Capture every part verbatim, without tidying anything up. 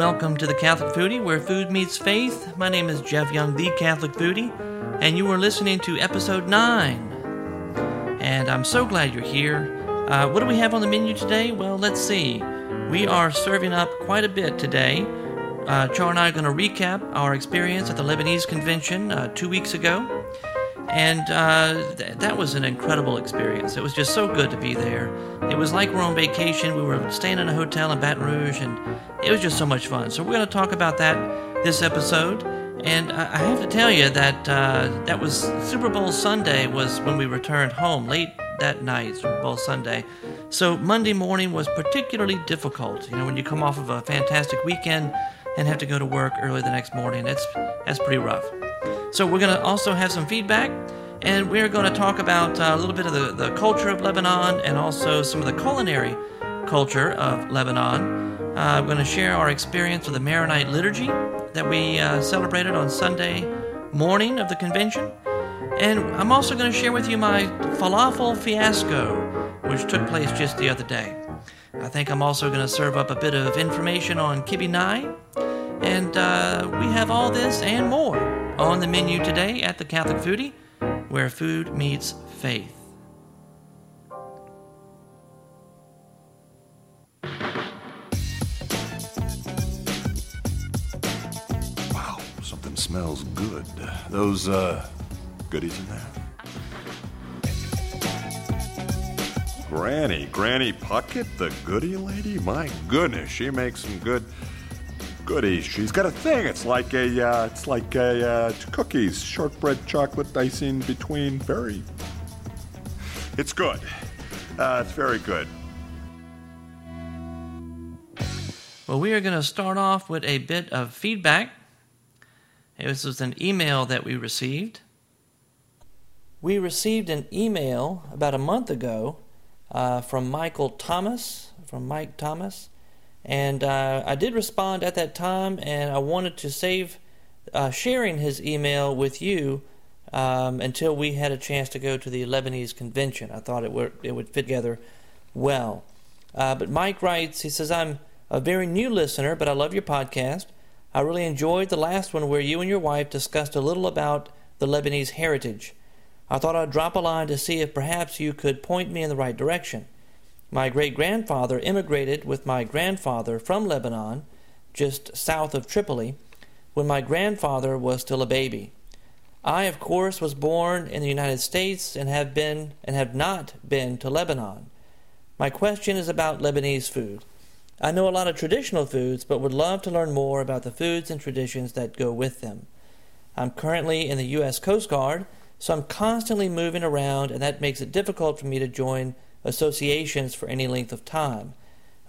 Welcome to the Catholic Foodie, where food meets faith. My name is Jeff Young, the Catholic Foodie, and you are listening to episode nine. And I'm so glad you're here. Uh, what do we have on the menu today? Well, let's see. We are serving up quite a bit today. Uh, Char and I are going to recap our experience at the Lebanese convention uh, two weeks ago. And uh, th- that was an incredible experience. It was just so good to be there. It was like we're on vacation. We were staying in a hotel in Baton Rouge, and it was just so much fun. So we're going to talk about that this episode. And I, I have to tell you that uh, that was Super Bowl Sunday was when we returned home late that night, Super Bowl Sunday. So Monday morning was particularly difficult. You know, when you come off of a fantastic weekend and have to go to work early the next morning, that's that's pretty rough. So we're going to also have some feedback, and we're going to talk about uh, a little bit of the, the culture of Lebanon and also some of the culinary culture of Lebanon. Uh, we're going to share our experience with the Maronite liturgy that we uh, celebrated on Sunday morning of the convention. And I'm also going to share with you my falafel fiasco, which took place just the other day. I think I'm also going to serve up a bit of information on kibbeh nayeh. And uh, we have all this and more on the menu today at the Catholic Foodie, where food meets faith. Wow, something smells good. Those uh, goodies in there. Granny, Granny Puckett, the goodie lady? My goodness, she makes some good... goodies. She's got a thing. It's like a, uh, it's like a uh, cookies, shortbread, chocolate icing between. Very, it's good. Uh, it's very good. Well, we are going to start off with a bit of feedback. This was an email that we received. We received an email about a month ago uh, from Michael Thomas, from Mike Thomas. And uh, I did respond at that time, and I wanted to save uh, sharing his email with you um, until we had a chance to go to the Lebanese convention. I thought it would, it would fit together well. Uh, but Mike writes, he says, I'm a very new listener, but I love your podcast. I really enjoyed the last one where you and your wife discussed a little about the Lebanese heritage. I thought I'd drop a line to see if perhaps you could point me in the right direction. My great-grandfather immigrated with my grandfather from Lebanon, just south of Tripoli, when my grandfather was still a baby. I, of course, was born in the United States and have been and have not been to Lebanon. My question is about Lebanese food. I know a lot of traditional foods, but would love to learn more about the foods and traditions that go with them. I'm currently in the U S Coast Guard, so I'm constantly moving around, and that makes it difficult for me to join associations for any length of time.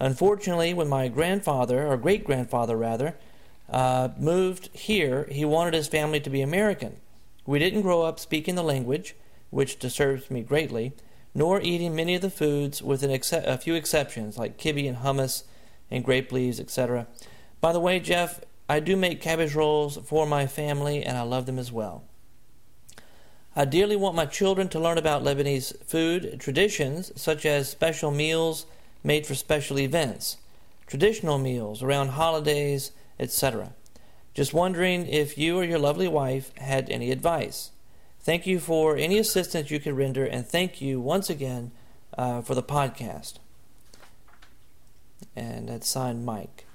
Unfortunately, when my grandfather, or great-grandfather rather, uh, moved here, he wanted his family to be American. We didn't grow up speaking the language, which disturbs me greatly, nor eating many of the foods with an ex- a few exceptions, like kibbeh and hummus and grape leaves, et cetera. By the way, Jeff, I do make cabbage rolls for my family, and I love them as well. I dearly want my children to learn about Lebanese food traditions, such as special meals made for special events, traditional meals around holidays, et cetera. Just wondering if you or your lovely wife had any advice. Thank you for any assistance you could render, and thank you once again uh, for the podcast. And that's signed Mike.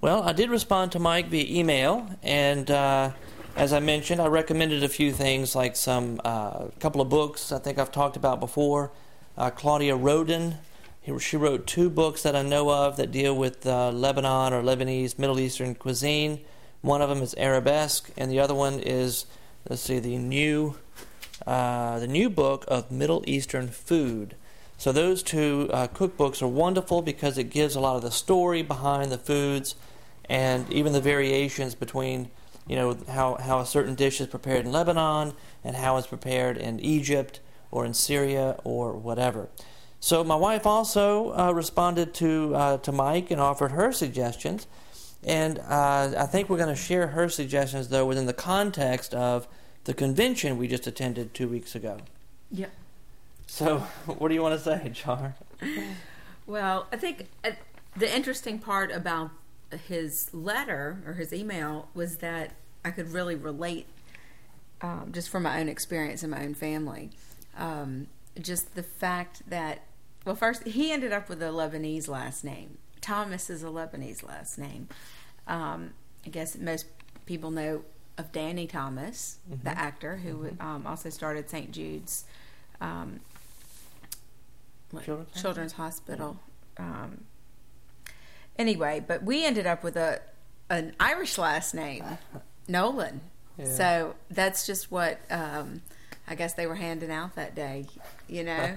Well, I did respond to Mike via email, and... Uh, As I mentioned, I recommended a few things, like some uh, couple of books I think I've talked about before. Uh, Claudia Roden, she wrote two books that I know of that deal with uh, Lebanon or Lebanese Middle Eastern cuisine. One of them is Arabesque, and the other one is, let's see, the new uh, the new book of Middle Eastern food. So those two uh, cookbooks are wonderful because it gives a lot of the story behind the foods and even the variations between, you know, how, how a certain dish is prepared in Lebanon and how it's prepared in Egypt or in Syria or whatever. So my wife also uh, responded to uh, to Mike and offered her suggestions. And uh, I think we're going to share her suggestions, though, within the context of the convention we just attended two weeks ago. Yeah. So what do you want to say, Char? Well, I think the interesting part about his letter or his email was that I could really relate, um, just from my own experience in my own family. Um, just the fact that, well, first, he ended up with a Lebanese last name. Thomas is a Lebanese last name. Um, I guess most people know of Danny Thomas, mm-hmm. the actor, who mm-hmm. um, also started Saint Jude's um, what, Children's, Children's Hospital. Hospital. Um, anyway, but we ended up with a an Irish last name, Nolan. Yeah. So that's just what um, I guess they were handing out that day, you know.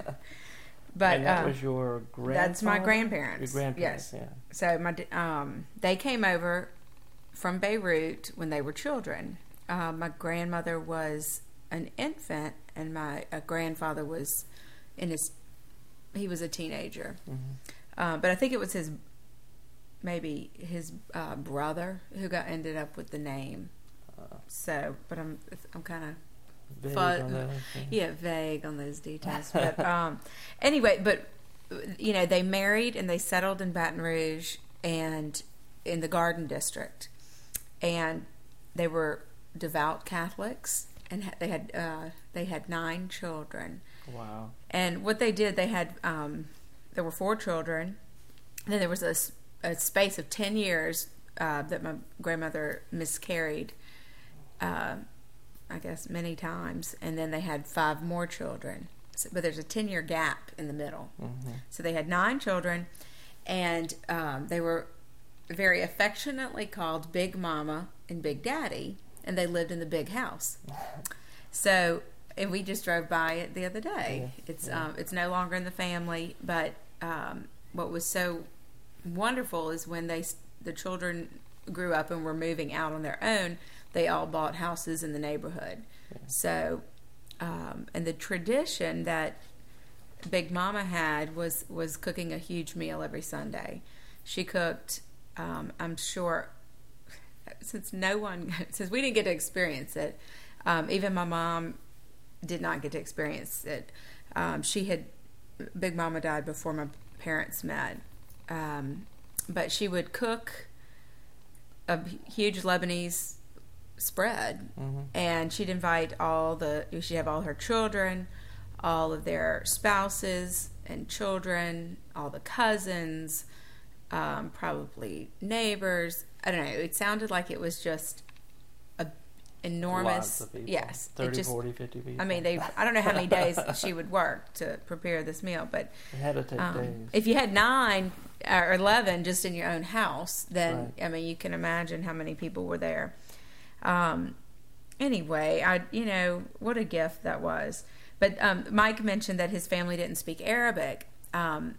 But and that um, was your grandparents? That's my grandparents. Your grandparents, yes. Yeah. So my um, they came over from Beirut when they were children. Uh, my grandmother was an infant, and my uh, grandfather was in his. He was a teenager, mm-hmm. uh, but I think it was his, maybe his uh, brother who got ended up with the name. Uh, so, but I'm I'm kind of. Vague but, on those yeah, vague on those details. But um, anyway, but you know, they married and they settled in Baton Rouge and in the Garden District, and they were devout Catholics, and they had uh, they had nine children. Wow! And what they did, they had um, there were four children, and then there was a, a space of ten years uh, that my grandmother miscarried. Uh, I guess many times, and then they had five more children. So, but there's a ten-year gap in the middle, mm-hmm. so they had nine children, and um, they were very affectionately called Big Mama and Big Daddy, and they lived in the big house. So, and we just drove by it the other day. Yeah. It's yeah. Um, it's no longer in the family, but um, what was so wonderful is when they the children grew up and were moving out on their own. They all bought houses in the neighborhood. Yeah. So, um, and the tradition that Big Mama had was, was cooking a huge meal every Sunday. She cooked, um, I'm sure, since no one, since we didn't get to experience it, um, even my mom did not get to experience it. Um, she had, Big Mama died before my parents met. Um, but she would cook a huge Lebanese spread, mm-hmm. and she'd invite all the she'd have all her children, all of their spouses and children, all the cousins, um, probably neighbors. I don't know. It sounded like it was just a enormous. Lots of people. Yes, thirty, just, forty, fifty people. I mean, they. I don't know how many days she would work to prepare this meal, but it had to take um, days. If you had nine or eleven just in your own house, then right. I mean, you can imagine how many people were there. Um, anyway, I, you know, what a gift that was. But, um, Mike mentioned that his family didn't speak Arabic. Um,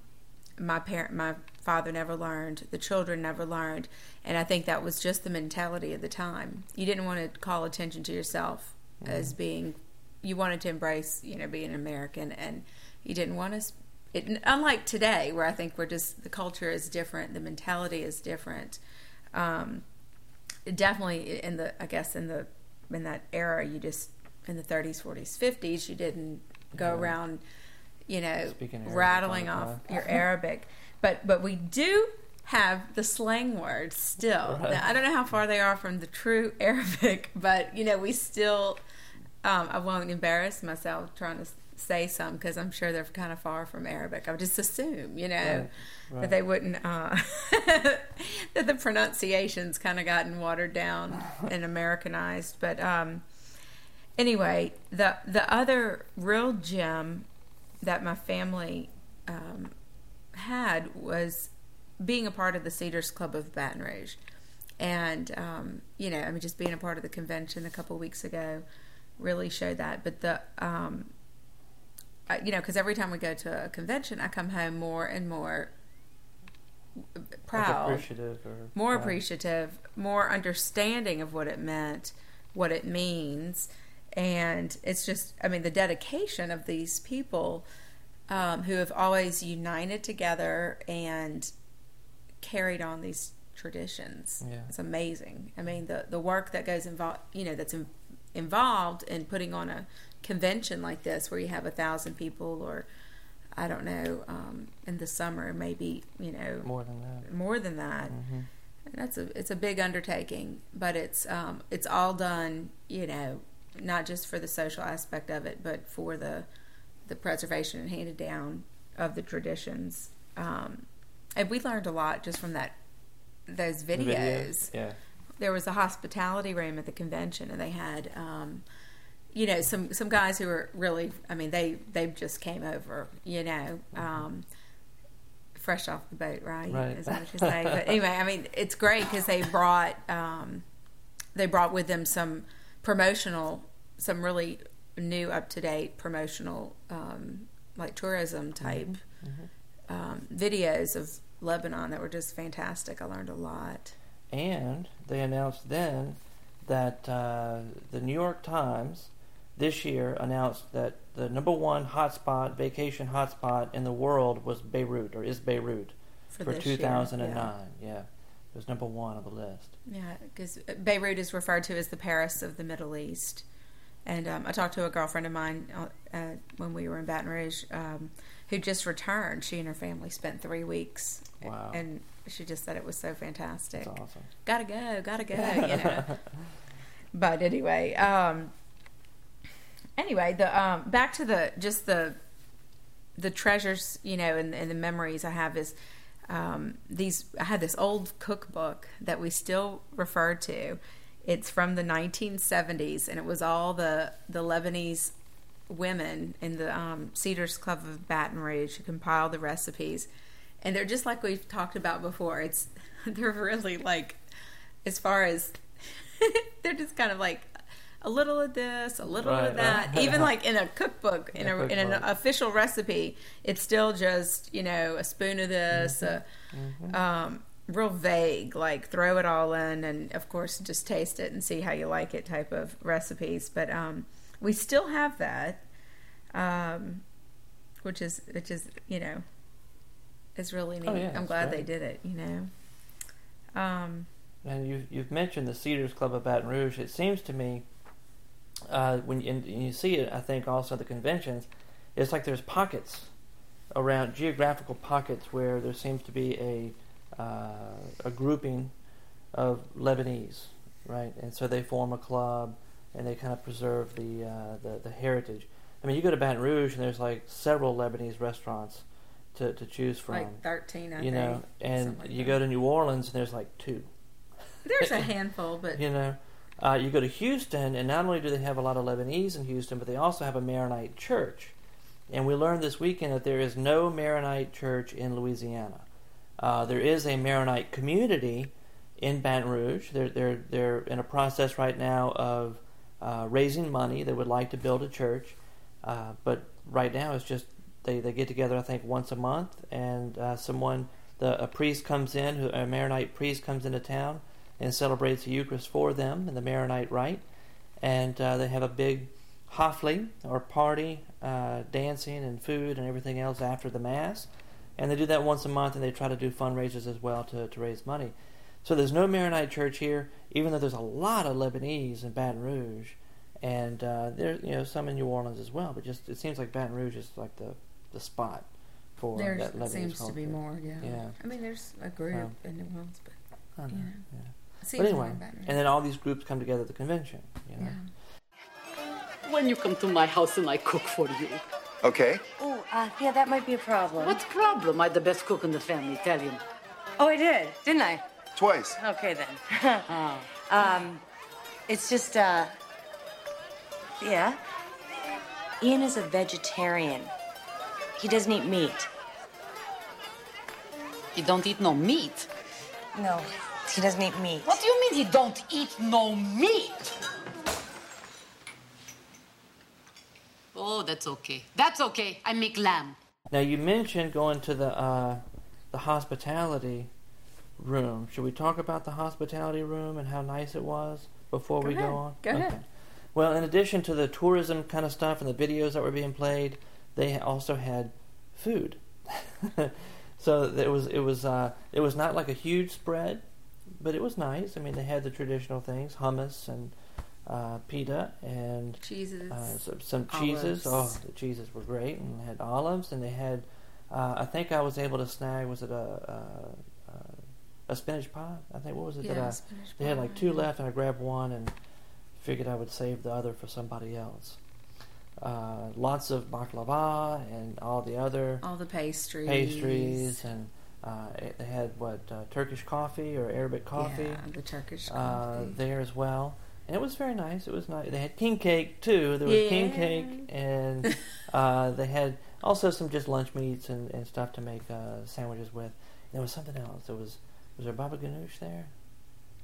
my parent, my father never learned, the children never learned. And I think that was just the mentality of the time. You didn't want to call attention to yourself mm-hmm. as being, you wanted to embrace, you know, being American, and you didn't want to, it, unlike today where I think we're just, the culture is different. The mentality is different. Um, Definitely in the, I guess in the, in that era, you just, in the thirties, forties, fifties, you didn't go yeah. around, you know, rattling off your Arabic. But, but we do have the slang words still. Right. Now, I don't know how far they are from the true Arabic, but, you know, we still, um, I won't embarrass myself trying to say some because I'm sure they're kind of far from Arabic. I would just assume, you know, right, right. that they wouldn't, uh, that the pronunciation's kind of gotten watered down and Americanized. But um, anyway, the the other real gem that my family um, had was being a part of the Cedars Club of Baton Rouge. And, um, you know, I mean, just being a part of the convention a couple weeks ago really showed that. But the... Um, you know, because every time we go to a convention, I come home more and more proud, appreciative or more proud. appreciative, more understanding of what it meant, what it means. And it's just, I mean, the dedication of these people um, who have always united together and carried on these traditions. Yeah. It's amazing. I mean, the, the work that goes involved, you know, that's in, involved in putting on a convention like this where you have a thousand people or I don't know um in the summer maybe you know more than that more than that mm-hmm. that's a it's a big undertaking, but it's um it's all done, you know, not just for the social aspect of it, but for the the preservation and handed down of the traditions. Um, and we learned a lot just from that those videos. The videos. Yeah. There was a hospitality room at the convention, and they had um, you know, some some guys who were really, I mean, they they just came over, you know. Um, fresh off the boat, right? Right. Is that what you say? But anyway, I mean, it's great because they brought um, they brought with them some promotional, some really new, up to date promotional, um, like tourism type mm-hmm. um, videos of Lebanon that were just fantastic. I learned a lot. And they announced then that uh, the New York Times this year announced that the number one hotspot, vacation hotspot in the world was Beirut, or is Beirut, for, for two thousand nine. Yeah. yeah, it was number one on the list. Yeah, because Beirut is referred to as the Paris of the Middle East. And um, I talked to a girlfriend of mine uh, uh, when we were in Baton Rouge um, who just returned. She and her family spent three weeks. Wow. And she just said it was so fantastic. That's awesome. Gotta go, gotta go, you know. But anyway, um, anyway, the um, back to the just the the treasures, you know, and, and the memories I have is um, these. I had this old cookbook that we still refer to. It's from the nineteen seventies, and it was all the the Lebanese women in the um, Cedars Club of Baton Rouge who compiled the recipes, and they're just like we've talked about before. It's they're really like, as far as they're just kind of like. A little of this, a little right, of that. Right. Even like in a cookbook, in, a, a cookbook. in an official recipe, it's still just, you know, a spoon of this, mm-hmm. a, mm-hmm. Um, real vague, like throw it all in and, of course, just taste it and see how you like it type of recipes. But um, we still have that, um, which is, which is, you know, is really neat. Oh, yeah, I'm glad great. They did it, you know. Um, and you, you've mentioned the Cedars Club of Baton Rouge. It seems to me... Uh, when you, and you see it, I think also at the conventions, it's like there's pockets around, geographical pockets where there seems to be a uh, a grouping of Lebanese, right? And so they form a club and they kind of preserve the uh, the, the heritage. I mean, you go to Baton Rouge and there's like several Lebanese restaurants to, to choose from, like thirteen, I you know. Think, and like you that. Go to New Orleans and there's like two. There's a handful, but you know. Uh, you go to Houston, and not only do they have a lot of Lebanese in Houston, but they also have a Maronite church. And we learned this weekend that there is no Maronite church in Louisiana. Uh, there is a Maronite community in Baton Rouge. They're they're they're in a process right now of uh, raising money. They would like to build a church, uh, but right now it's just they, they get together I think once a month, and uh, someone the a priest comes in, who, a Maronite priest comes into town. And celebrates the Eucharist for them in the Maronite rite, and uh, they have a big hafli or party, uh, dancing and food and everything else after the Mass, and they do that once a month, and they try to do fundraisers as well to, to raise money. So there's no Maronite church here, even though there's a lot of Lebanese in Baton Rouge, and uh, there's you know some in New Orleans as well. But just it seems like Baton Rouge is like the the spot for there's, that Lebanese culture. There seems to be more, yeah. yeah. I mean, there's a group um, in New Orleans, but I know, yeah. yeah. But anyway, and then all these groups come together at the convention. You know? Yeah. When you come to my house and I cook for you. Okay. Oh, uh, yeah, that might be a problem. What's the problem? I'm the best cook in the family, Italian. Oh, I did, didn't I? Twice. Okay, then. oh. Um, it's just, uh, yeah. Ian is a vegetarian. He doesn't eat meat. He don't eat no meat? No. He doesn't eat meat. What do you mean he don't eat no meat? Oh, that's okay. That's okay. I make lamb. Now, you mentioned going to the uh, the hospitality room. Should we talk about the hospitality room and how nice it was before go we ahead. Go on? Go okay. ahead. Well, in addition to the tourism kind of stuff and the videos that were being played, they also had food. So it was it was uh, it was not like a huge spread. But it was nice. I mean, they had the traditional things, hummus and uh, pita and cheeses. Uh, some, some cheeses. Oh, the cheeses were great. And they had olives. And they had, uh, I think I was able to snag, was it a, a, a a spinach pie, I think. What was it? Yeah, that I, spinach they pie. Had like two left, and I grabbed one and figured I would save the other for somebody else. Uh, lots of baklava and all the other all the pastries, pastries, and uh, they had what uh, Turkish coffee or Arabic coffee. Yeah, the Turkish coffee uh, there as well, and it was very nice. It was nice. They had king cake too. There was yeah. king cake, and uh, they had also some just lunch meats and, and stuff to make uh, sandwiches with. And there was something else. There was was there baba ganoush there?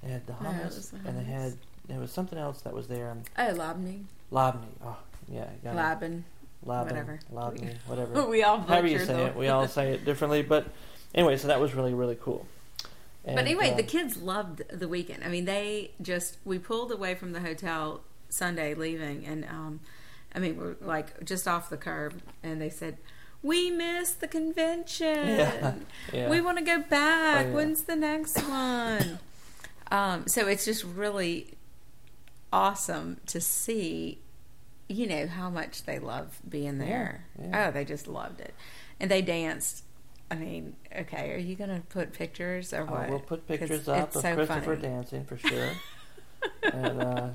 They had the hummus, no, it was the hummus. And they had there was something else that was there. Oh, labneh. Labneh. Oh. Yeah, Laban, Laban, whatever, Laban, whatever. We all however you say them. It, we all say it differently. But anyway, so that was really really cool. And, but anyway, uh, the kids loved the weekend. I mean, they just we pulled away from the hotel Sunday leaving, and um, I mean we're like just off the curb, and they said, "We missed the convention. Yeah. Yeah. We want to go back. Oh, yeah. When's the next one?" um, so it's just really awesome to see. You know how much they love being there. Yeah, yeah. Oh, they just loved it, and they danced. I mean, okay, are you going to put pictures or what? Uh, we'll put pictures up of so Christopher funny. dancing for sure. And uh,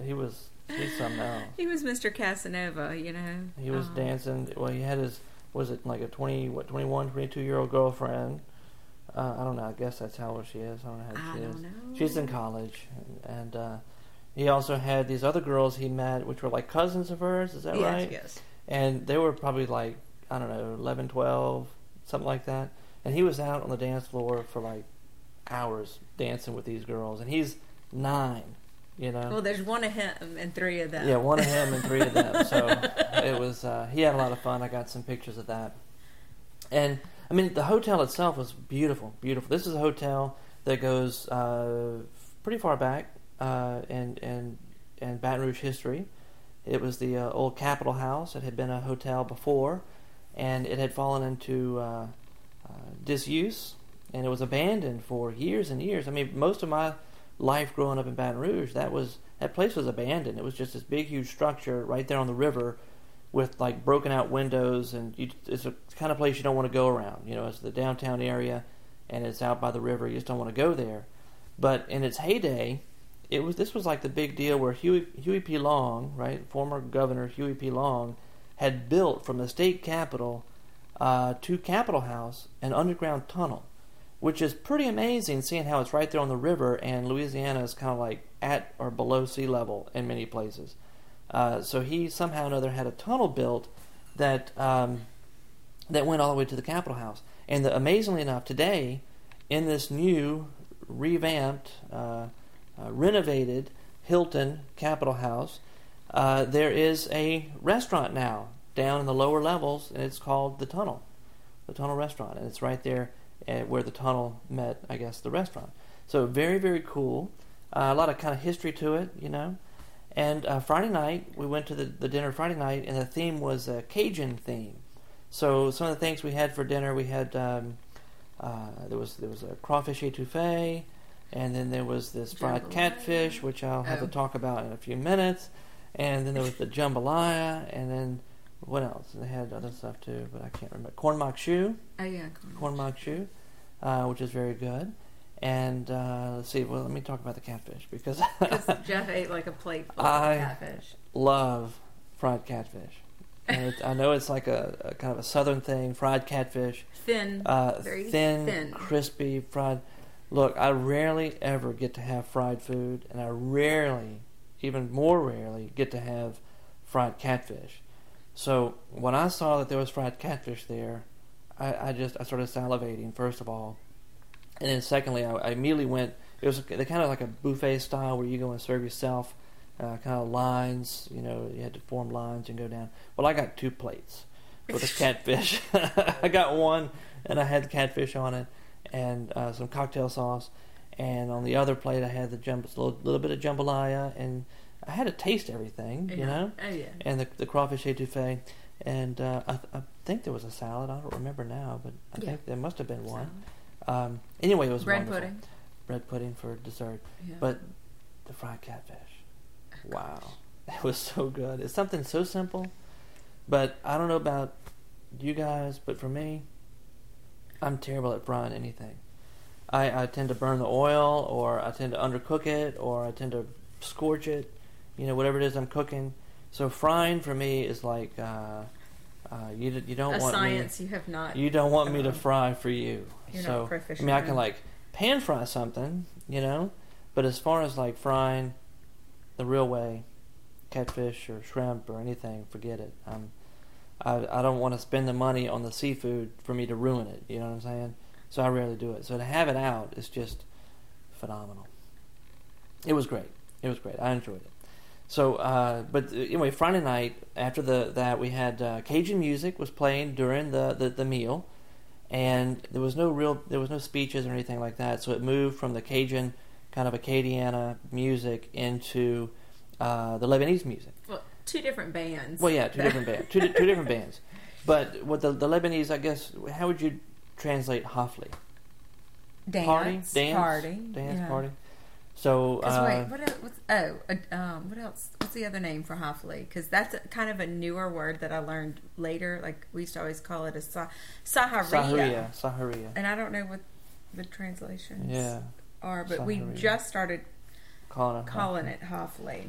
he was he's something else. He was Mister Casanova, you know. He was oh. dancing. Well, he had his was it like a twenty what twenty one twenty two year old girlfriend. Uh, I don't know. I guess that's how old she is. I don't know how I she don't is. Know. She's in college, and. and uh, He also had these other girls he met, which were like cousins of hers. Is that yes, right? Yes, yes. And they were probably like, I don't know, eleven, twelve, something like that. And he was out on the dance floor for like hours dancing with these girls. And he's nine, you know. Well, there's one of him and three of them. Yeah, one of him and three of them. So it was, uh, he had a lot of fun. I got some pictures of that. And, I mean, the hotel itself was beautiful, beautiful. This is a hotel that goes uh, pretty far back. Uh, and, and and Baton Rouge history. It was the uh, old Capitol House. It had been a hotel before, and it had fallen into uh, uh, disuse, and it was abandoned for years and years. I mean, most of my life growing up in Baton Rouge, that was that place was abandoned. It was just this big, huge structure right there on the river with, like, broken-out windows, and you, it's a kind of place you don't want to go around. You know, it's the downtown area, and it's out by the river. You just don't want to go there. But in its heyday... It was. This was like the big deal where Huey, Huey P. Long, right, former governor Huey P. Long, had built from the state capitol uh, to Capitol House an underground tunnel, which is pretty amazing seeing how it's right there on the river, and Louisiana is kind of like at or below sea level in many places. Uh, so he somehow or another had a tunnel built that um, that went all the way to the Capitol House. And the, amazingly enough, today, in this new, revamped... Uh, Uh, renovated Hilton Capitol House. Uh, there is a restaurant now down in the lower levels, and it's called the Tunnel, the Tunnel Restaurant, and it's right there at where the tunnel met, I guess, the restaurant. So very, very cool. Uh, a lot of kind of history to it, you know. And uh, Friday night, we went to the, the dinner Friday night, and the theme was a Cajun theme. So some of the things we had for dinner, we had um, uh, there was there was a crawfish étouffée. And then there was this fried catfish, which I'll have oh. to talk about in a few minutes. And then there was the jambalaya. And then, what else? They had other stuff, too, but I can't remember. Corn mock choux. Oh, yeah. Corn mock choux, uh, which is very good. And uh, let's see. Well, let me talk about the catfish. Because Jeff ate like a plate full I of catfish. I love fried catfish. And it, I know it's like a, a kind of a southern thing, fried catfish. Thin. Uh, very thin, thin, crispy, fried Look, I rarely ever get to have fried food, and I rarely, even more rarely, get to have fried catfish. So when I saw that there was fried catfish there, I, I just I started salivating, first of all. And then secondly, I, I immediately went, it was kind of like a buffet style where you go and serve yourself, uh, kind of lines, you know, you had to form lines and go down. Well, I got two plates with the catfish. I got one, and I had the catfish on it. And uh, some cocktail sauce, and on the other plate I had the jump, little, little bit of jambalaya, and I had to taste everything, yeah. you know. Oh yeah. And the, the crawfish étouffée, and uh, I, th- I think there was a salad. I don't remember now, but I yeah. think there must have been one. Um, anyway, it was bread wonderful. pudding, bread pudding for dessert. Yeah. But the fried catfish, oh, wow, gosh. It was so good. It's something so simple, but I don't know about you guys, but for me. I'm terrible at frying anything. I, I tend to burn the oil, or I tend to undercook it, or I tend to scorch it, you know, whatever it is I'm cooking. So frying for me is like uh, uh, you you don't a want science me, you have not you don't want um, me to fry for you. You're so not proficient. I mean, I can like pan fry something, you know, but as far as like frying the real way, catfish or shrimp or anything, forget it. I'm, I I don't want to spend the money on the seafood for me to ruin it. You know what I'm saying? So I rarely do it. So to have it out is just phenomenal. It was great. It was great. I enjoyed it. So, uh, but anyway, Friday night, after the that, we had uh, Cajun music was playing during the, the, the meal, and there was no real, there was no speeches or anything like that, so it moved from the Cajun, kind of Acadiana music into uh, the Lebanese music. Well, two different bands. Well, yeah, two different bands. Two, two different bands. But with the, the Lebanese, I guess, how would you translate hafli? Dance. Party? Dance. Party. Dance, yeah. Party. So, uh, wait, what else, what's, oh, uh, um, what else? What's the other name for hafli? Because that's a, kind of a newer word that I learned later. Like we used to always call it a sa- sahariya. Sahariya, sahariya. And I don't know what the translations yeah. are, but sahariya. We just started calling it calling hafli.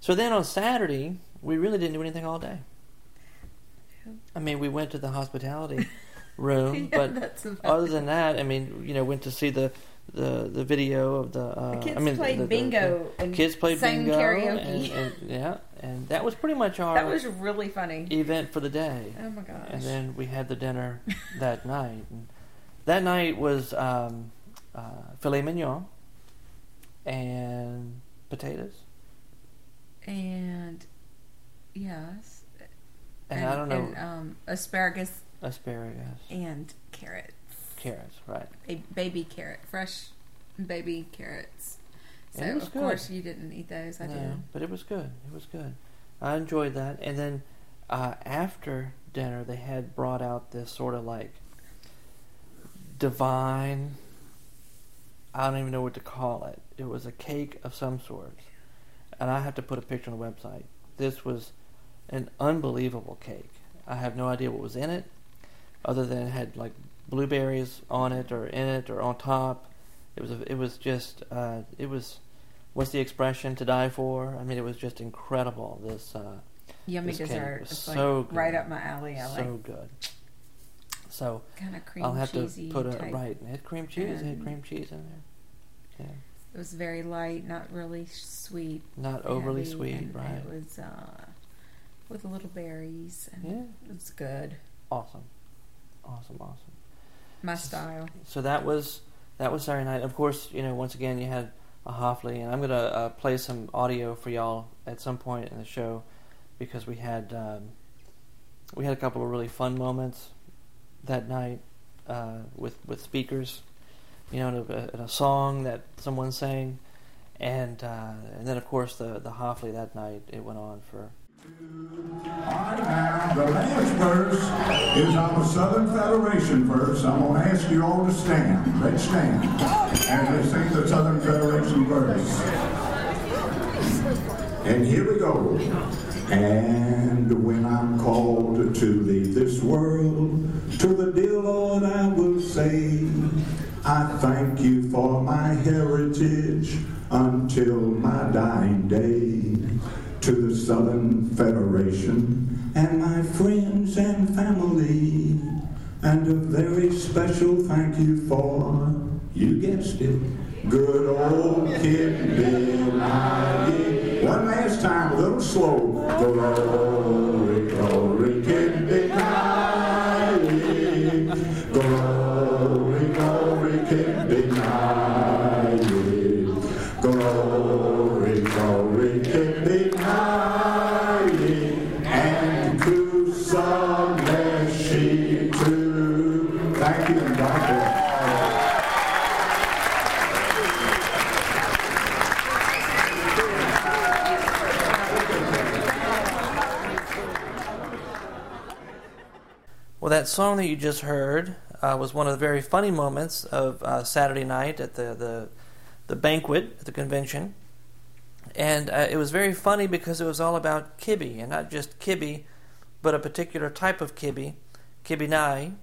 So then on Saturday, we really didn't do anything all day. I mean, we went to the hospitality room, yeah, but other than that, I mean, you know, went to see the the, the video of the. Uh, the kids I mean, played the, the, bingo. The, the, the kids played sang bingo. Karaoke. And, and, yeah, and that was pretty much our. That was really funny. Event for the day. Oh my gosh! And then we had the dinner that night. And that night was um, uh, filet mignon and potatoes. And yes, and, and I don't know, and, um, asparagus, asparagus, and carrots, carrots, right? A baby carrot, fresh baby carrots. So it was of good. Course you didn't eat those. I no, did, but it was good. It was good. I enjoyed that. And then uh, after dinner, they had brought out this sort of like divine. I don't even know what to call it. It was a cake of some sort. And I have to put a picture on the website. This was an unbelievable cake. I have no idea what was in it, other than it had like blueberries on it, or in it, or on top. It was a, it was just uh, it was what's the expression, to die for? I mean, it was just incredible. This uh, yummy this dessert, was it's so like good. Right up my alley. I like. So good. So kind of cream I'll have cheesy to put a right. It had cream cheese. It had cream cheese in there. Yeah. It was very light, not really sweet. Not overly heavy, sweet, and right. It was uh, with little berries. And yeah. It was good. Awesome. Awesome, awesome. My style. So, so that was that was Saturday night. Of course, you know, once again, you had a hafli, and I'm going to uh, play some audio for y'all at some point in the show, because we had um, we had a couple of really fun moments that night uh, with, with speakers. You know, in a, in a song that someone sang, and uh, and then of course the the hafli that night. It went on for. I have the last verse is on the Southern Federation verse. I'm gonna ask you all to stand. Let's stand and they sing the Southern Federation verse. And here we go. And when I'm called to leave this world, to the dear Lord I will say. I thank you for my heritage, until my dying day, to the Southern Federation and my friends and family, and a very special thank you for, you guessed it, good old Kibbeh Nayeh. One last time, a little slow. Glory, glory, Kibbeh Nayeh. Glory, glory, Kibbeh Nayeh. Glory, glory, Kibbeh Nayeh. And to Sameshi too. Thank you, Doctor. Well, that song that you just heard uh, was one of the very funny moments of uh, Saturday night at the, the the banquet at the convention, and uh, it was very funny because it was all about kibbeh, and not just kibbeh, but a particular type of kibbeh, kibbeh nayeh,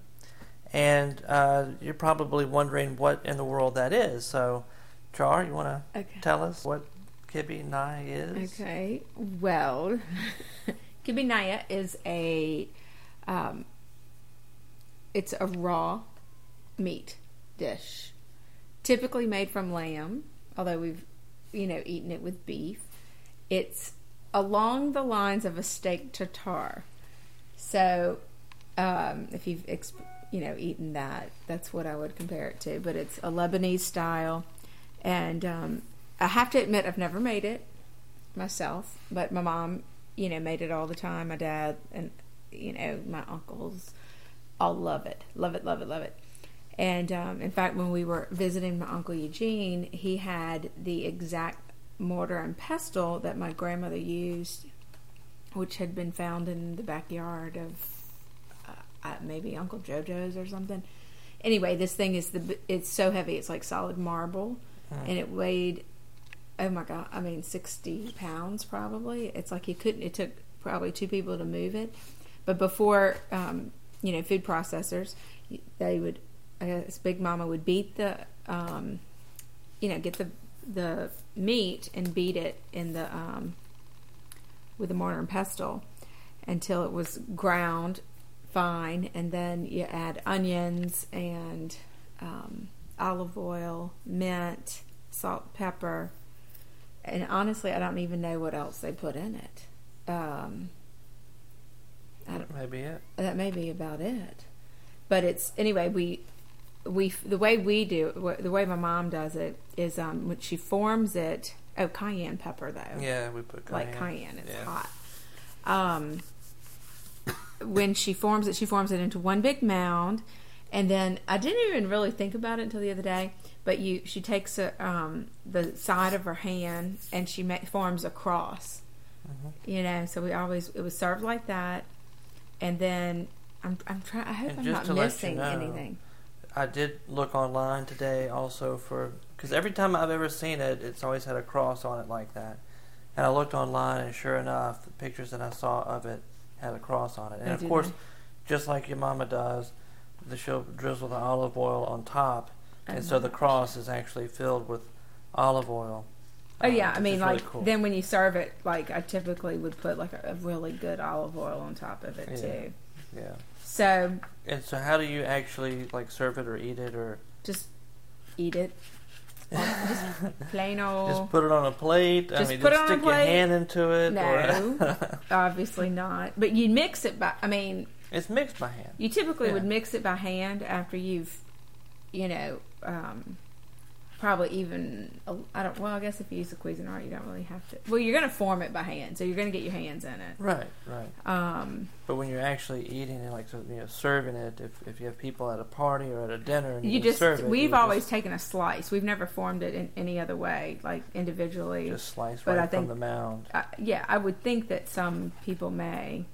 and uh, you're probably wondering what in the world that is. So, Char, you want to okay. tell us what kibbeh nayeh is? Okay. Well, kibbeh nayeh is a um, It's a raw meat dish, typically made from lamb, although we've, you know, eaten it with beef. It's along the lines of a steak tartare. So, um, if you've, exp- you know, eaten that, that's what I would compare it to. But it's a Lebanese style, and um, I have to admit I've never made it myself. But my mom, you know, made it all the time. My dad and, you know, my uncles. I'll love it, love it, love it, love it. And um, in fact, when we were visiting my Uncle Eugene, he had the exact mortar and pestle that my grandmother used, which had been found in the backyard of uh, maybe Uncle JoJo's or something. Anyway, this thing is the it's so heavy, it's like solid marble, huh. and it weighed, oh my God, I mean sixty pounds probably. It's like he couldn't, it took probably two people to move it. But before... Um, you know, food processors, they would, I guess Big Mama would beat the, um, you know, get the the meat and beat it in the, um, with a mortar and pestle until it was ground fine, and then you add onions and um, olive oil, mint, salt, pepper, and honestly, I don't even know what else they put in it. Um... That may be it. That may be about it, but it's anyway. We, we the way we do the way my mom does it is um, when she forms it. Oh, cayenne pepper though. Yeah, we put cayenne. Like cayenne. It's yeah. hot. Um, when she forms it, she forms it into one big mound, and then I didn't even really think about it until the other day. But you, she takes a, um, the side of her hand and she ma- forms a cross. Mm-hmm. You know, so we always it was served like that. And then I'm I'm trying. I hope and I'm not missing you know, anything. I did look online today also for because every time I've ever seen it, it's always had a cross on it like that. And I looked online, and sure enough, the pictures that I saw of it had a cross on it. And I of course, know. just like your mama does, the, she'll drizzle the olive oil on top, oh and so the cross gosh. is actually filled with olive oil. Oh, yeah, um, I mean, like, really cool. Then when you serve it, like, I typically would put, like, a, a really good olive oil on top of it, yeah. too. Yeah. So. And so how do you actually, like, serve it or eat it or? Just eat it. Just plain old. Just put it on a plate. Just I mean, put just it on stick a plate. Your hand into it. No, or obviously not. But you mix it by, I mean. It's mixed by hand. You typically yeah. would mix it by hand after you've, you know, um. Probably even, I don't, well, I guess if you use a Cuisinart, you don't really have to. Well, you're going to form it by hand, so you're going to get your hands in it. Right, right. Um, but when you're actually eating it, like, you know, serving it, if if you have people at a party or at a dinner and you, you just serve it. We've always just, taken a slice. We've never formed it in any other way, like individually. Just slice but right I think, from the mound. I, yeah, I would think that some people may.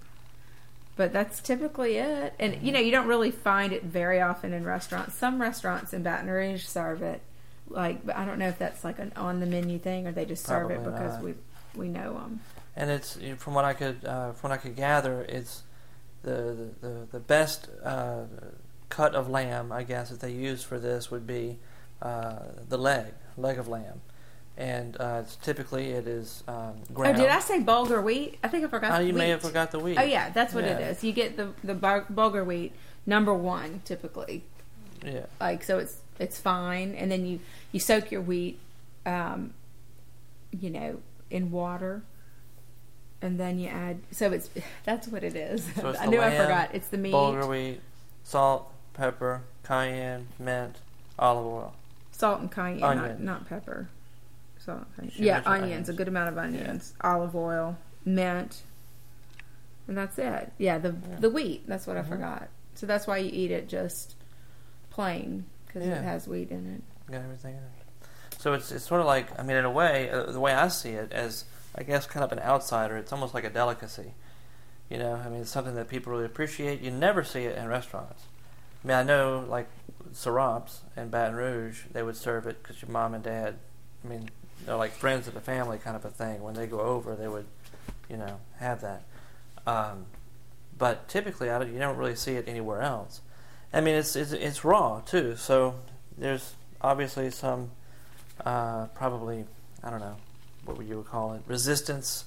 But that's typically it. And, mm-hmm. you know, you don't really find it very often in restaurants. Some restaurants in Baton Rouge serve it. Like, but I don't know if that's like an on the menu thing, or they just Probably serve it because not. we we know them. And it's from what I could uh, from what I could gather, it's the the the best uh, cut of lamb, I guess, that they use for this would be uh, the leg leg of lamb, and uh, typically it is um, ground. Oh, did I say bulgur wheat? I think I forgot. Oh, you wheat. may have forgot the wheat. Oh yeah, that's what yeah. it is. You get the the bulgur wheat number one typically. Yeah. Like so, it's it's fine, and then you you soak your wheat, um, you know, in water, and then you add. So it's that's what it is. So it's I knew lamb, I forgot. It's the meat, bulgur wheat, salt, pepper, cayenne, mint, olive oil. Salt and cayenne, not, not pepper. Salt and cayenne. Yeah, onions, onions, a good amount of onions, yeah. olive oil, mint, and that's it. Yeah, the yeah. the wheat. That's what mm-hmm. I forgot. So that's why you eat it just plain because yeah. it has wheat in it. Got everything in it. So it's it's sort of like I mean, in a way, uh, the way I see it as I guess kind of an outsider, it's almost like a delicacy. You know, I mean, it's something that people really appreciate. You never see it in restaurants. I mean, I know, like, Sarab's in Baton Rouge, they would serve it because your mom and dad, I mean, they're like friends of the family kind of a thing. When they go over, they would, you know, have that. Um, but typically, I don't, you don't really see it anywhere else. I mean, it's it's, it's raw, too, so there's obviously some uh, probably, I don't know, what would you would call it, resistance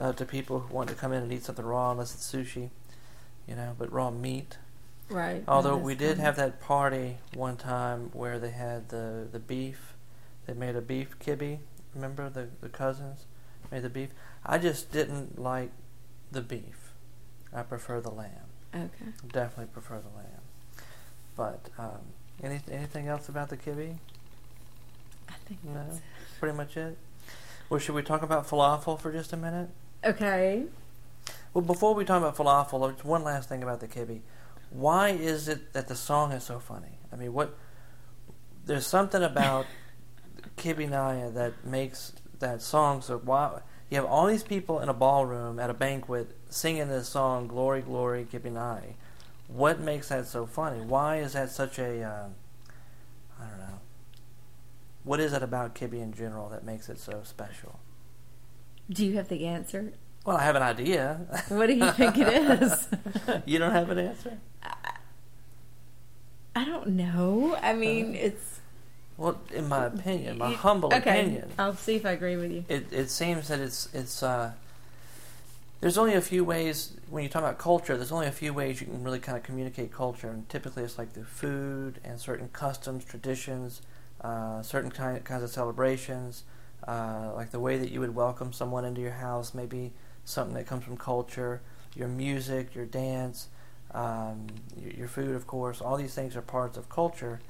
uh, to people who want to come in and eat something raw unless it's sushi, you know, but raw meat. Right. Although we did have that party one time where they had the, the beef. They made a beef kibbeh. Remember the, the cousins made the beef? I just didn't like the beef. I prefer the lamb. Okay. Definitely prefer the lamb. But um, any anything else about the kibbeh? I think no, that's it. Pretty much it. Well, should we talk about falafel for just a minute? Okay. Well, before we talk about falafel, there's one last thing about the kibbeh. Why is it that the song is so funny? I mean, what? There's something about kibbeh nayeh that makes that song so. Why you have all these people in a ballroom at a banquet singing this song, "Glory, Glory, Kibbeh Nayeh"? What makes that so funny? Why is that such a? Uh, I don't know. What is it about kibbeh in general that makes it so special? Do you have the answer? Well, I have an idea. What do you think it is? You don't have an answer? I, I don't know. I mean, uh, it's... Well, in my opinion, my you, humble okay. opinion... I'll see if I agree with you. It, it seems that it's... it's uh, there's only a few ways, when you talk about culture, there's only a few ways you can really kind of communicate culture, and typically it's like through food and certain customs, traditions, uh, certain kind, kinds of celebrations, uh, like the way that you would welcome someone into your house, maybe... something that comes from culture, your music, your dance, um, your, your food, of course. All these things are parts of culture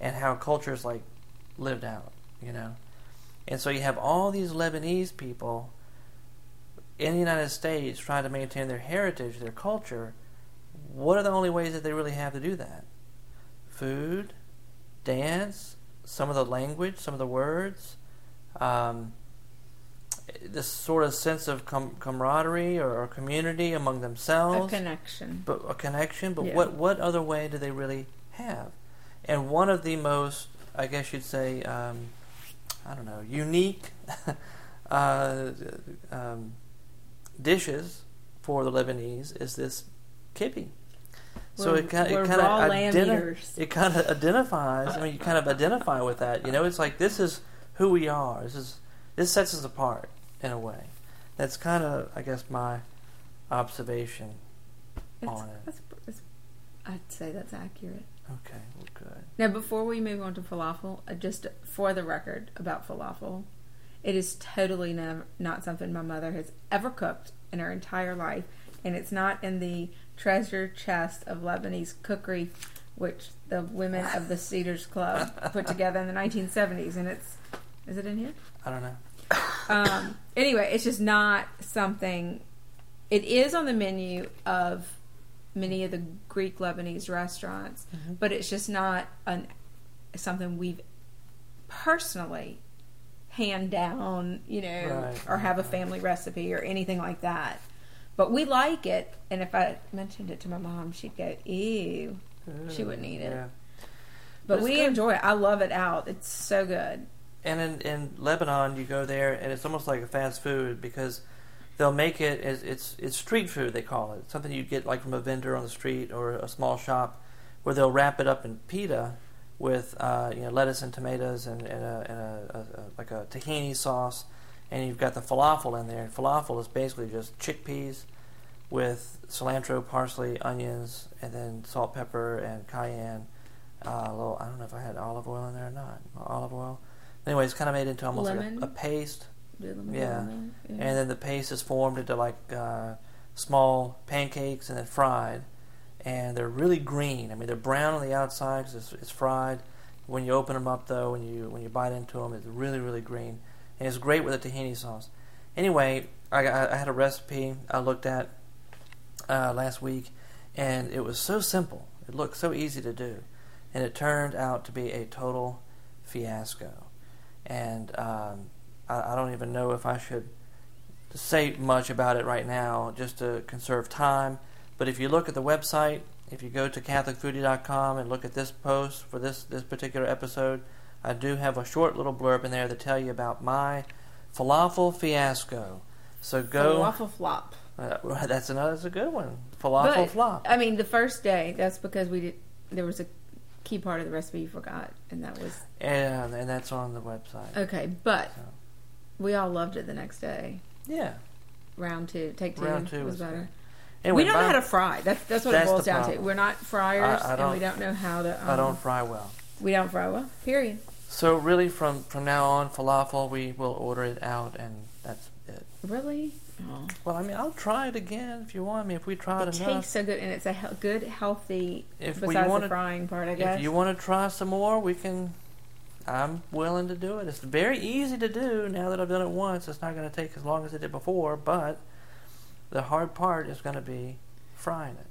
and how culture is, like, lived out, you know. And so you have all these Lebanese people in the United States trying to maintain their heritage, their culture. What are the only ways that they really have to do that? Food, dance, some of the language, some of the words, um... this sort of sense of com- camaraderie or, or community among themselves. A connection. But a connection, but yeah. what, what other way do they really have? And one of the most, I guess you'd say, um, I don't know, unique uh, um, dishes for the Lebanese is this kibbeh. So it kind of identi- it kind of identifies, I mean, you kind of identify with that, you know? It's like, this is who we are. This is This sets us apart, in a way. That's kind of, I guess, my observation it's, on it. That's, that's, I'd say that's accurate. Okay, well, good. Now, before we move on to falafel, just for the record about falafel, it is totally never, not something my mother has ever cooked in her entire life, and it's not in the treasure chest of Lebanese cookery, which the women of the Cedars Club put together in the nineteen seventies, and it's... Is it in here? I don't know. Um, anyway, it's just not something... It is on the menu of many of the Greek Lebanese restaurants, mm-hmm. but it's just not an something we've personally hand down, you know, right, or have right. a family recipe or anything like that. But we like it, and if I mentioned it to my mom, she'd go, ew. Ooh, she wouldn't eat it. Yeah. But, but we good. enjoy it. I love it out. It's so good. And in, in Lebanon, you go there, and it's almost like a fast food because they'll make it, as, it's it's street food, they call it. It's something you get like from a vendor on the street or a small shop where they'll wrap it up in pita with uh, you know, lettuce and tomatoes and, and, a, and a, a, a, like a tahini sauce, and you've got the falafel in there. Falafel is basically just chickpeas with cilantro, parsley, onions, and then salt, pepper, and cayenne. Uh, a little, I don't know if I had olive oil in there or not. Olive oil. Anyway, it's kind of made into almost lemon. like a, a paste. Yeah. yeah. And then the paste is formed into like uh, small pancakes and then fried. And they're really green. I mean, they're brown on the outside because it's, it's fried. When you open them up, though, when you when you bite into them, it's really, really green. And it's great with a tahini sauce. Anyway, I, I had a recipe I looked at uh, last week, and it was so simple. It looked so easy to do. And it turned out to be a total fiasco. And um, I, I don't even know if I should say much about it right now just to conserve time. But if you look at the website, if you go to Catholic Foodie dot com and look at this post for this, this particular episode, I do have a short little blurb in there to tell you about my falafel fiasco. So go... Falafel flop. Uh, that's another. That's a good one. Falafel but, flop. I mean, the first day, that's because we did. There was a key part of the recipe you forgot, and that was... And, and that's on the website. Okay, but so. we all loved it the next day. Yeah. Round two. Take two. Round two was, was better. Great. Anyway, we don't know how to fry. That's that's what that's it boils down to. We're not fryers, I, I and we don't know how to... Um, I don't fry well. We don't fry well, period. So really, from, from now on, falafel, we will order it out, and that's it. Really? Oh. Well, I mean, I'll try it again if you want. I mean, if we try it, it enough... It tastes so good, and it's a he- good, healthy, if besides wanna, the frying part, I guess. If you want to try some more, we can... I'm willing to do it. It's very easy to do now that I've done it once. It's not going to take as long as it did before, but... The hard part is going to be frying it.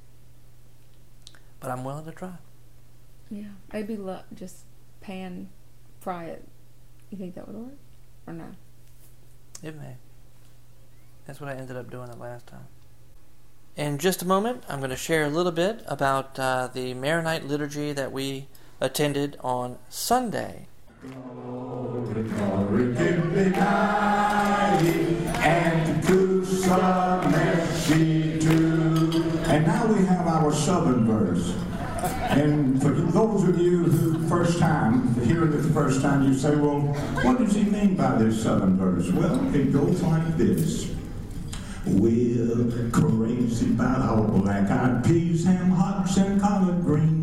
But I'm willing to try. Yeah. I'd be lo- just pan fry it. You think that would work? Or no? It may. That's what I ended up doing the last time. In just a moment, I'm going to share a little bit about uh, the Maronite liturgy that we attended on Sunday. Glory, glory, kibbeh nayeh, and to some mercy too. And now we have our southern verse. And for those of you who first time, hearing it the first time, you say, well, what does he mean by this southern verse? Well, it goes like this. We're crazy about our black-eyed peas, ham hocks, and collard greens.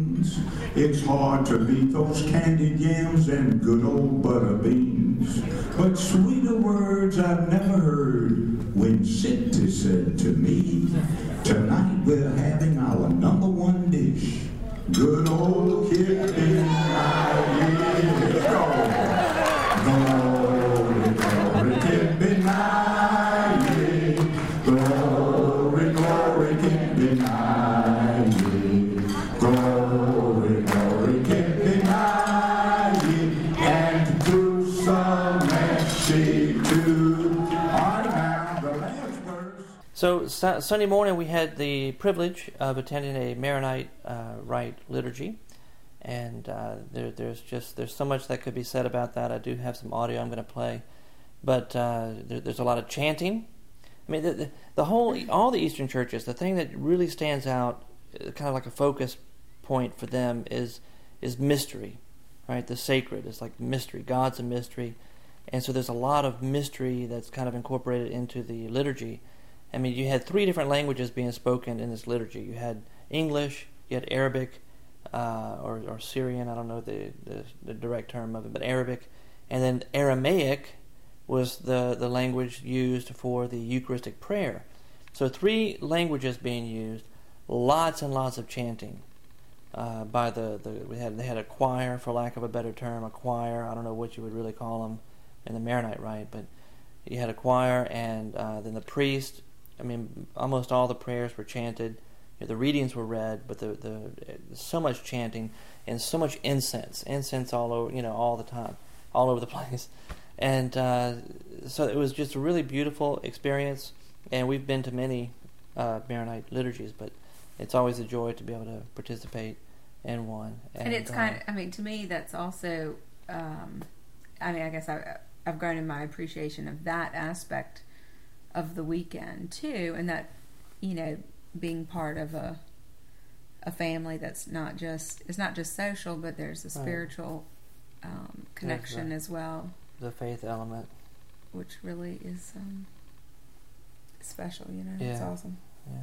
It's hard to beat those candied yams and good old butter beans. But sweeter words I've never heard when Cindy said to me, tonight we're having our number one dish, good old kibbeh nayeh. Glory, glory, kibbeh nayeh. So Sunday morning we had the privilege of attending a Maronite uh, rite liturgy, and uh, there, there's just there's so much that could be said about that. I do have some audio I'm going to play, but uh, there, there's a lot of chanting. I mean, the, the, the whole all the Eastern churches, the thing that really stands out, kind of like a focus point for them, is is mystery, right? The sacred is like mystery. God's a mystery, and so there's a lot of mystery that's kind of incorporated into the liturgy. I mean, you had three different languages being spoken in this liturgy. You had English, you had Arabic, uh, or, or Syrian, I don't know the, the, the direct term of it, but Arabic. And then Aramaic was the, the language used for the Eucharistic prayer. So three languages being used, lots and lots of chanting. Uh, by the, the we had They had a choir, for lack of a better term, a choir. I don't know what you would really call them in the Maronite rite, but you had a choir, and uh, then the priest... I mean, almost all the prayers were chanted. You know, the readings were read, but the, the so much chanting and so much incense, incense all over, you know, all the time, all over the place. And uh, so it was just a really beautiful experience. And we've been to many uh, Maronite liturgies, but it's always a joy to be able to participate in one. And, and it's kind uh, of, I mean, to me, that's also, um, I mean, I guess I, I've grown in my appreciation of that aspect of the weekend too, and that, you know, being part of a a family that's not just, it's not just social, but there's a spiritual um, connection as well. The faith element. Which really is um, special, you know? Yeah. It's awesome. Yeah.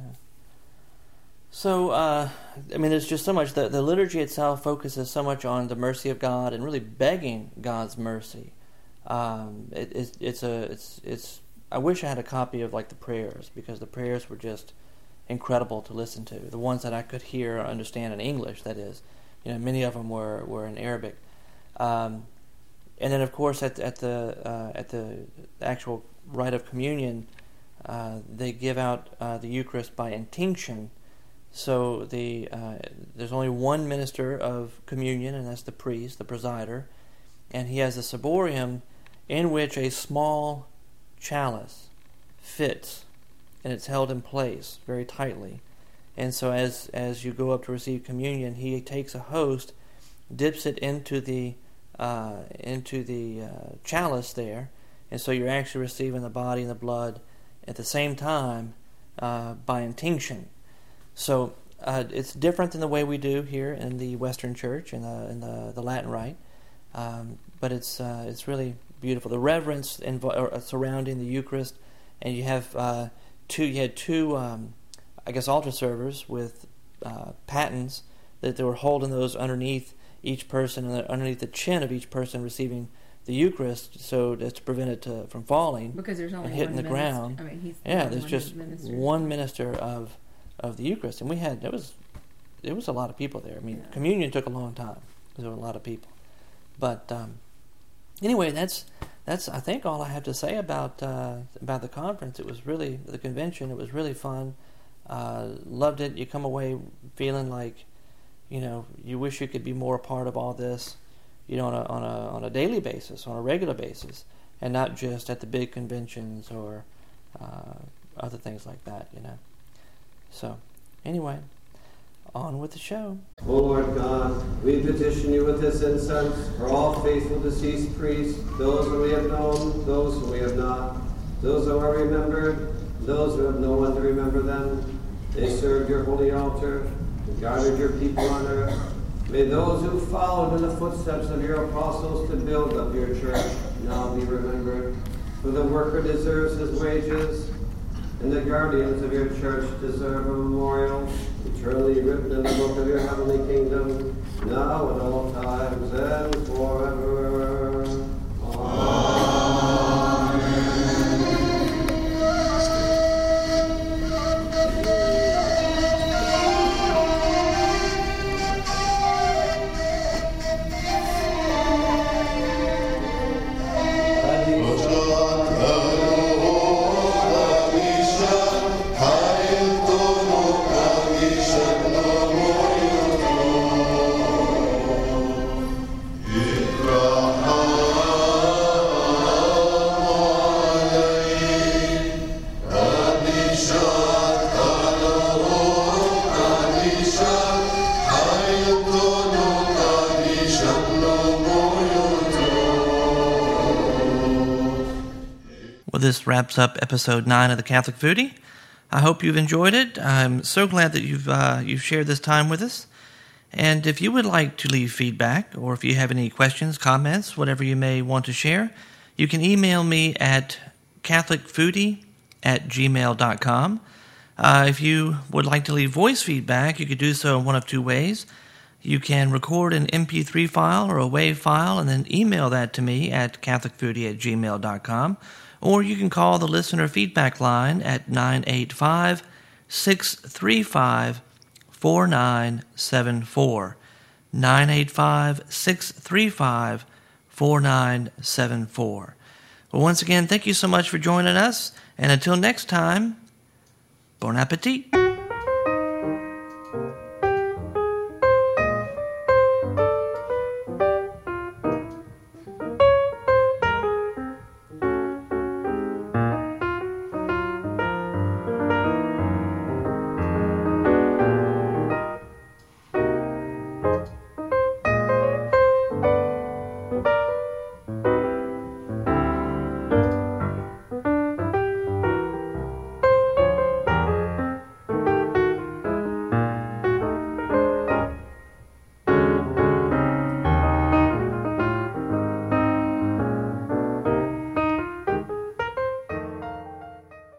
So, uh, I mean, there's just so much. The, the liturgy itself focuses so much on the mercy of God and really begging God's mercy. Um, it, it's, it's a, it's, it's, I wish I had a copy of, like, the prayers, because the prayers were just incredible to listen to. The ones that I could hear or understand in English, that is. You know, many of them were, were in Arabic. Um, and then, of course, at, at the uh, at the actual rite of communion, uh, they give out uh, the Eucharist by intinction. So the uh, there's only one minister of communion, and that's the priest, the presider. And he has a ciborium in which a small chalice fits, and it's held in place very tightly. And so as as you go up to receive communion, he takes a host, dips it into the uh, into the uh, chalice there, and so you're actually receiving the body and the blood at the same time uh, by intinction. So uh, it's different than the way we do here in the Western Church and the in the, the Latin Rite. Um, but it's uh, it's really beautiful. The reverence invo- surrounding the Eucharist, and you have uh, two. You had two, um, I guess, altar servers with uh, patens that they were holding those underneath each person, and underneath the chin of each person receiving the Eucharist, so that's to prevent it to, from falling because there's only and hitting one the minister. ground. I mean, he's yeah, there's one just one minister of of the Eucharist, and we had it was it was a lot of people there. I mean, yeah. Communion took a long time. There were a lot of people. But um, anyway, that's that's I think all I have to say about uh, about the conference. It was really the convention. It was really fun. Uh, loved it. You come away feeling like, you know, you wish you could be more a part of all this, you know, on a on a on a daily basis, on a regular basis, and not just at the big conventions or uh, other things like that, you know. So, anyway. On with the show. O Lord God, we petition you with this incense for all faithful deceased priests, those who we have known, those who we have not, those who are remembered, those who have no one to remember them. They served your holy altar and guarded your people on earth. May those who followed in the footsteps of your apostles to build up your church now be remembered. For the worker deserves his wages, and the guardians of your church deserve a memorial eternally written in the book of your heavenly kingdom, now at all times and forever. This wraps up episode nine of the Catholic Foodie. I hope you've enjoyed it. I'm so glad that you've uh, you've shared this time with us. And if you would like to leave feedback, or if you have any questions, comments, whatever you may want to share, you can email me at Catholic Foodie at gmail dot com. Uh, if you would like to leave voice feedback, you could do so in one of two ways. You can record an M P three file or a WAV file and then email that to me at Catholic Foodie at gmail dot com. Or you can call the listener feedback line at nine eight five, six three five, four nine seven four. nine eight five, six three five, four nine seven four. Well, once again, thank you so much for joining us. And until next time, bon appetit.